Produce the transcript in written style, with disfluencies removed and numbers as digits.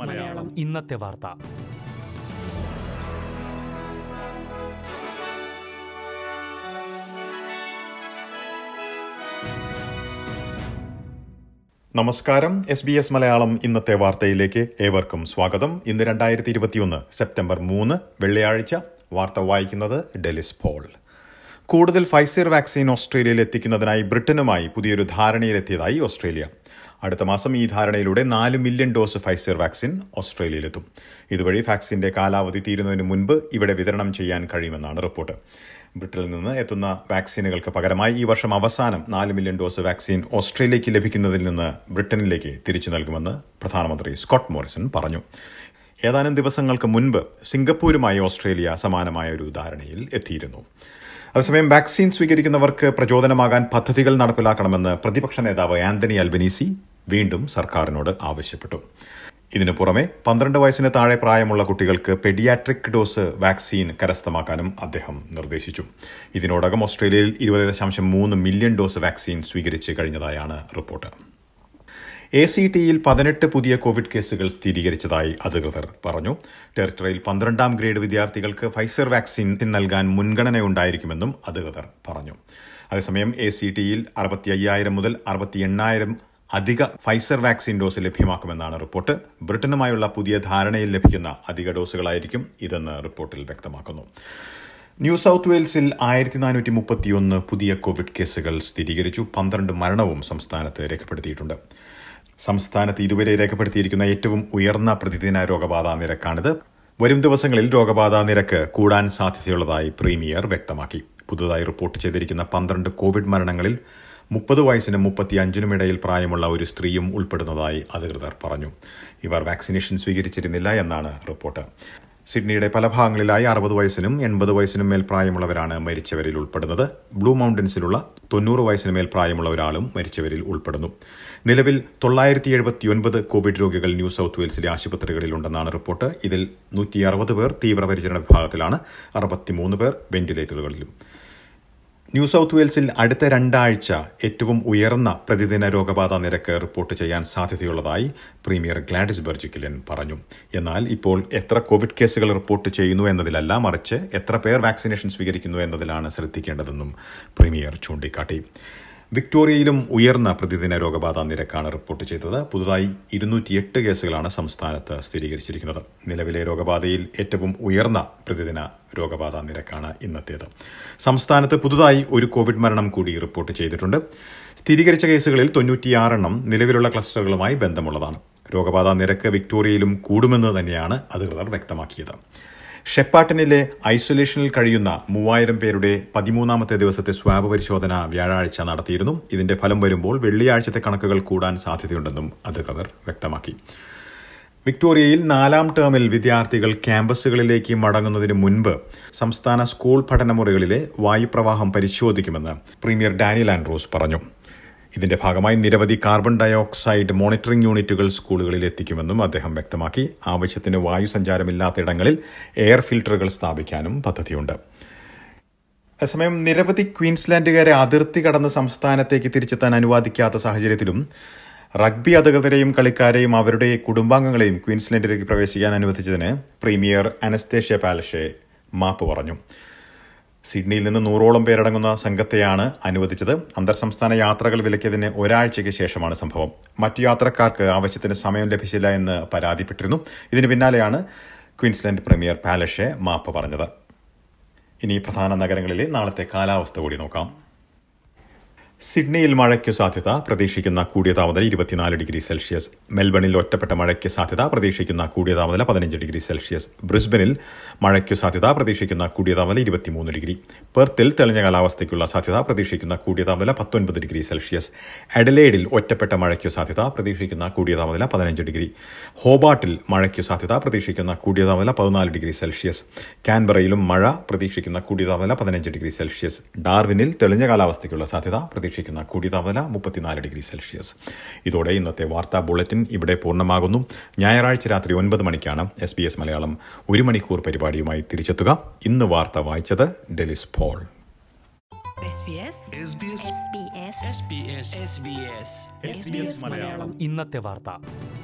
മലയാളം ഇന്നത്തെ വാർത്ത. നമസ്കാരം. SBS മലയാളം ഇന്നത്തെ വാർത്തയിലേക്ക് ഏവർക്കും സ്വാഗതം. ഇന്ന് 2021 സെപ്റ്റംബർ 3 വെള്ളിയാഴ്ച. വാർത്ത വായിക്കുന്നത് ഡെലിസ് പോൾ. കൂടുതൽ ഫൈസർ വാക്സിൻ ഓസ്ട്രേലിയയിൽ എത്തിക്കുന്നതിനായി ബ്രിട്ടനുമായി പുതിയൊരു ധാരണയിലെത്തിയതായി ഓസ്ട്രേലിയ. അടുത്ത മാസം ഈ ധാരണയിലൂടെ 4 മില്യൺ ഡോസ് ഫൈസർ വാക്സിൻ ഓസ്ട്രേലിയയിലെത്തും. ഇതുവഴി വാക്സിൻ്റെ കാലാവധി തീരുന്നതിന് മുൻപ് ഇവിടെ വിതരണം ചെയ്യാൻ കഴിയുമെന്നാണ് റിപ്പോർട്ട്. ബ്രിട്ടനിൽ നിന്ന് എത്തുന്ന വാക്സിനുകൾക്ക് പകരമായി ഈ വർഷം അവസാനം 4 മില്യൺ ഡോസ് വാക്സിൻ ഓസ്ട്രേലിയയ്ക്ക് ലഭിക്കുന്നതിൽ നിന്ന് ബ്രിട്ടനിലേക്ക് തിരിച്ചു നൽകുമെന്ന് പ്രധാനമന്ത്രി സ്കോട്ട് മോറിസൺ പറഞ്ഞു. ഏതാനും ദിവസങ്ങൾക്ക് മുൻപ് സിംഗപ്പൂരുമായി ഓസ്ട്രേലിയ സമാനമായ ഒരു ധാരണയിൽ എത്തിയിരുന്നു. അതേസമയം വാക്സിൻ സ്വീകരിക്കുന്നവർക്ക് പ്രചോദനമാകാൻ പദ്ധതികൾ നടപ്പിലാക്കണമെന്ന് പ്രതിപക്ഷ നേതാവ് ആന്റണി അൽബനീസി വീണ്ടും സർക്കാരിനോട് ആവശ്യപ്പെട്ടു. ഇതിനു പുറമെ 12 വയസ്സിന് താഴെ പ്രായമുള്ള കുട്ടികൾക്ക് പെഡിയാട്രിക് ഡോസ് വാക്സിൻ കരസ്ഥമാക്കാനും അദ്ദേഹം നിർദ്ദേശിച്ചു. ഇതിനോടകം ഓസ്ട്രേലിയയിൽ 20.3 മില്യൺ ഡോസ് വാക്സിൻ സ്വീകരിച്ച് കഴിഞ്ഞതായാണ് റിപ്പോർട്ട്. ACTയിൽ 18 പുതിയ കോവിഡ് കേസുകൾ സ്ഥിരീകരിച്ചതായി അധികൃതർ പറഞ്ഞു. ടെറിട്ടറിയിൽ 12ാം ഗ്രേഡ് വിദ്യാർത്ഥികൾക്ക് ഫൈസർ വാക്സിൻ നൽകാൻ മുൻഗണനയുണ്ടായിരിക്കുമെന്നും അധികൃതർ പറഞ്ഞു. അതേസമയം ACTയിൽ 65,000 മുതൽ 68,000 അധിക ഫൈസർ വാക്സിൻ ഡോസ് ലഭ്യമാക്കുമെന്നാണ് റിപ്പോർട്ട്. ബ്രിട്ടനുമായുള്ള പുതിയ ധാരണയിൽ ലഭിക്കുന്ന അധിക ഡോസുകളായിരിക്കും ഇതെന്ന് റിപ്പോർട്ടിൽ വ്യക്തമാക്കുന്നു. ന്യൂ സൌത്ത് വെയിൽസിൽ 1431 പുതിയ കോവിഡ് കേസുകൾ സ്ഥിരീകരിച്ചു. 12 മരണവും സംസ്ഥാനത്ത് രേഖപ്പെടുത്തിയിട്ടുണ്ട്. സംസ്ഥാനത്ത് ഇതുവരെ രേഖപ്പെടുത്തിയിരിക്കുന്ന ഏറ്റവും ഉയർന്ന പ്രതിദിന രോഗബാധാ നിരക്കാണിത്. വരും ദിവസങ്ങളിൽ രോഗബാധാ നിരക്ക് കൂടാൻ സാധ്യതയുള്ളതായി പ്രീമിയർ വ്യക്തമാക്കി. പുതുതായി റിപ്പോർട്ട് ചെയ്തിരിക്കുന്ന 12 കോവിഡ് മരണങ്ങളിൽ 30 വയസ്സിനും 35നും ഇടയിൽ പ്രായമുള്ള ഒരു സ്ത്രീയും ഉൾപ്പെടുന്നതായി അധികൃതർ പറഞ്ഞു. ഇവർ വാക്സിനേഷൻ സ്വീകരിച്ചിരുന്നില്ല എന്നാണ് റിപ്പോർട്ട്. സിഡ്നിയുടെ പല ഭാഗങ്ങളിലായി 60 വയസ്സിനും 80 വയസ്സിനും മേൽ പ്രായമുള്ളവരാണ് മരിച്ചവരിൽ ഉൾപ്പെടുന്നത്. ബ്ലൂ മൗണ്ടൻസിലുള്ള 90 വയസ്സിന് മേൽ പ്രായമുള്ള ഒരാളും മരിച്ചവരിൽ ഉൾപ്പെടുന്നു. നിലവിൽ 979 കോവിഡ് രോഗികൾ ന്യൂ സൌത്ത് വെയിൽസിലെ ആശുപത്രികളിലുണ്ടെന്നാണ് റിപ്പോർട്ട്. ഇതിൽ 160 പേർ തീവ്രപരിചരണ വിഭാഗത്തിലാണ്, 63 പേർ വെന്റിലേറ്ററുകളിലും. ന്യൂ സൌത്ത് വെയിൽസിൽ അടുത്ത 2 ആഴ്ച ഏറ്റവും ഉയർന്ന പ്രതിദിന രോഗബാധ നിരക്ക് റിപ്പോർട്ട് ചെയ്യാൻ സാധ്യതയുള്ളതായി പ്രീമിയർ ഗ്ലാഡിസ് ബെർജിക്ലിയൻ പറഞ്ഞു. എന്നാൽ ഇപ്പോൾ എത്ര കോവിഡ് കേസുകൾ റിപ്പോർട്ട് ചെയ്യുന്നു എന്നതിലല്ല, മറിച്ച് എത്ര പേർ വാക്സിനേഷൻ സ്വീകരിക്കുന്നു എന്നതിലാണ് ശ്രദ്ധിക്കേണ്ടതെന്നും പ്രീമിയർ ചൂണ്ടിക്കാട്ടി. വിക്ടോറിയയിലും ഉയർന്ന പ്രതിദിന രോഗബാധ നിരക്കാണ് റിപ്പോർട്ട് ചെയ്തത്. പുതുതായി 208 കേസുകളാണ് സംസ്ഥാനത്ത് സ്ഥിരീകരിച്ചിരിക്കുന്നത്. നിലവിലെ രോഗബാധയിൽ ഏറ്റവും ഉയർന്ന പ്രതിദിന രോഗബാധ നിരക്കാണ് ഇന്നത്തേത്. സംസ്ഥാനത്ത് പുതുതായി ഒരു കോവിഡ് മരണം കൂടി റിപ്പോർട്ട് ചെയ്തിട്ടുണ്ട്. സ്ഥിരീകരിച്ച കേസുകളിൽ 96 എണ്ണം നിലവിലുള്ള ക്ലസ്റ്ററുകളുമായി ബന്ധമുള്ളതാണ്. രോഗബാധ നിരക്ക് വിക്ടോറിയയിലും കൂടുമെന്ന് തന്നെയാണ് അധികൃതർ വ്യക്തമാക്കിയത്. ഷെപ്പാട്ടനിലെ ഐസൊലേഷനിൽ കഴിയുന്ന 3000 പേരുടെ 13ാമത്തെ ദിവസത്തെ സ്വാബ് പരിശോധന വ്യാഴാഴ്ച നടത്തിയിരുന്നു. ഇതിന്റെ ഫലം വരുമ്പോൾ വെള്ളിയാഴ്ചത്തെ കണക്കുകൾ കൂടാൻ സാധ്യതയുണ്ടെന്നും അധികൃതർ വ്യക്തമാക്കി. വിക്ടോറിയയിൽ 4ാം ടേമിൽ വിദ്യാർത്ഥികൾ ക്യാമ്പസുകളിലേക്ക് മടങ്ങുന്നതിന് മുൻപ് സംസ്ഥാന സ്കൂൾ പഠനമുറികളിലെ വായുപ്രവാഹം പരിശോധിക്കുമെന്ന് പ്രീമിയർ ഡാനിയൽ ആൻഡ്രൂസ് പറഞ്ഞു. ഇതിന്റെ ഭാഗമായി നിരവധി കാർബൺ ഡയോക്സൈഡ് മോണിറ്ററിംഗ് യൂണിറ്റുകൾ സ്കൂളുകളിൽ എത്തിക്കുമെന്നും അദ്ദേഹം വ്യക്തമാക്കി. ആവശ്യത്തിന് വായുസഞ്ചാരമില്ലാത്ത ഇടങ്ങളിൽ എയർ ഫിൽട്ടറുകൾ സ്ഥാപിക്കാനും പദ്ധതിയുണ്ട്. അതേസമയം നിരവധി ക്വീൻസ്ലാൻഡുകാരെ അതിർത്തി കടന്ന് സംസ്ഥാനത്തേക്ക് തിരിച്ചെത്താൻ അനുവദിക്കാത്ത സാഹചര്യത്തിലും റഗ്ബി അധികൃതരെയും കളിക്കാരെയും അവരുടെ കുടുംബാംഗങ്ങളെയും ക്വീൻസ്ലാൻഡിലേക്ക് പ്രവേശിക്കാൻ അനുവദിച്ചതിന് പ്രീമിയർ അനസ്തേഷ്യ പാലഷെ മാപ്പ് പറഞ്ഞു. സിഡ്നിയിൽ നിന്ന് 100ഓളം പേരടങ്ങുന്ന സംഘത്തെയാണ് അനുവദിച്ചത്. അന്തർസംസ്ഥാന യാത്രകൾ വിലക്കിയതിന് ഒരാഴ്ചയ്ക്ക് ശേഷമാണ് സംഭവം. മറ്റു യാത്രക്കാർക്ക് ആവശ്യത്തിന് സമയം ലഭിച്ചില്ല എന്ന് പരാതിപ്പെട്ടിരുന്നു. ഇതിന് പിന്നാലെയാണ് ക്വീൻസ്ലാൻഡ് പ്രീമിയർ പാലഷെ മാപ്പ് പറഞ്ഞത്. ഇനി പ്രധാന നഗരങ്ങളിലെ നാളത്തെ കാലാവസ്ഥ കൂടി നോക്കാം. സിഡ്നിയിൽ മഴയ്ക്ക് സാധ്യത, പ്രതീക്ഷിക്കുന്ന കൂടിയ താപനില 24°C. മെൽബണിൽ ഒറ്റപ്പെട്ട മഴയ്ക്ക് സാധ്യത, പ്രതീക്ഷിക്കുന്ന കൂടിയ താപനില 15°C. ബ്രിസ്ബനിൽ മഴയ്ക്ക് സാധ്യത, പ്രതീക്ഷിക്കുന്ന കൂടിയ താപനില 23°. പെർത്തിൽ തെളിഞ്ഞ കാലാവസ്ഥയ്ക്കുള്ള സാധ്യത, പ്രതീക്ഷിക്കുന്ന കൂടിയ താപനില 19°C. അഡലേഡിൽ ഒറ്റപ്പെട്ട മഴയ്ക്ക് സാധ്യത, പ്രതീക്ഷിക്കുന്ന കൂടിയ താപനില 15°. ഹോബാട്ടിൽ മഴയ്ക്ക് സാധ്യത, പ്രതീക്ഷിക്കുന്ന കൂടിയ താപനില 14°C. കാൻബറയിലും മഴ, പ്രതീക്ഷിക്കുന്ന കൂടിയ താപനില 15°C. ഡാർവിനിൽ തെളിഞ്ഞ കാലാവസ്ഥയ്ക്കുള്ള സാധ്യത, പ്രതീക്ഷിക്കുന്ന കൂടിയ താപനില 34°C. ഇതോടെ ഇന്നത്തെ വാർത്താ ബുള്ളറ്റിൻ ഇവിടെ പൂർണ്ണമാകുന്നു. ഞായറാഴ്ച രാത്രി 9 മണിക്കാണ് SBS മലയാളം 1 മണിക്കൂർ പരിപാടിയുമായി തിരിച്ചെത്തുക. ഇന്ന് വാർത്ത വായിച്ചത് Delis Paul. SBS SBS SBS SBS SBS Malayalam ഇന്നത്തെ വാർത്ത.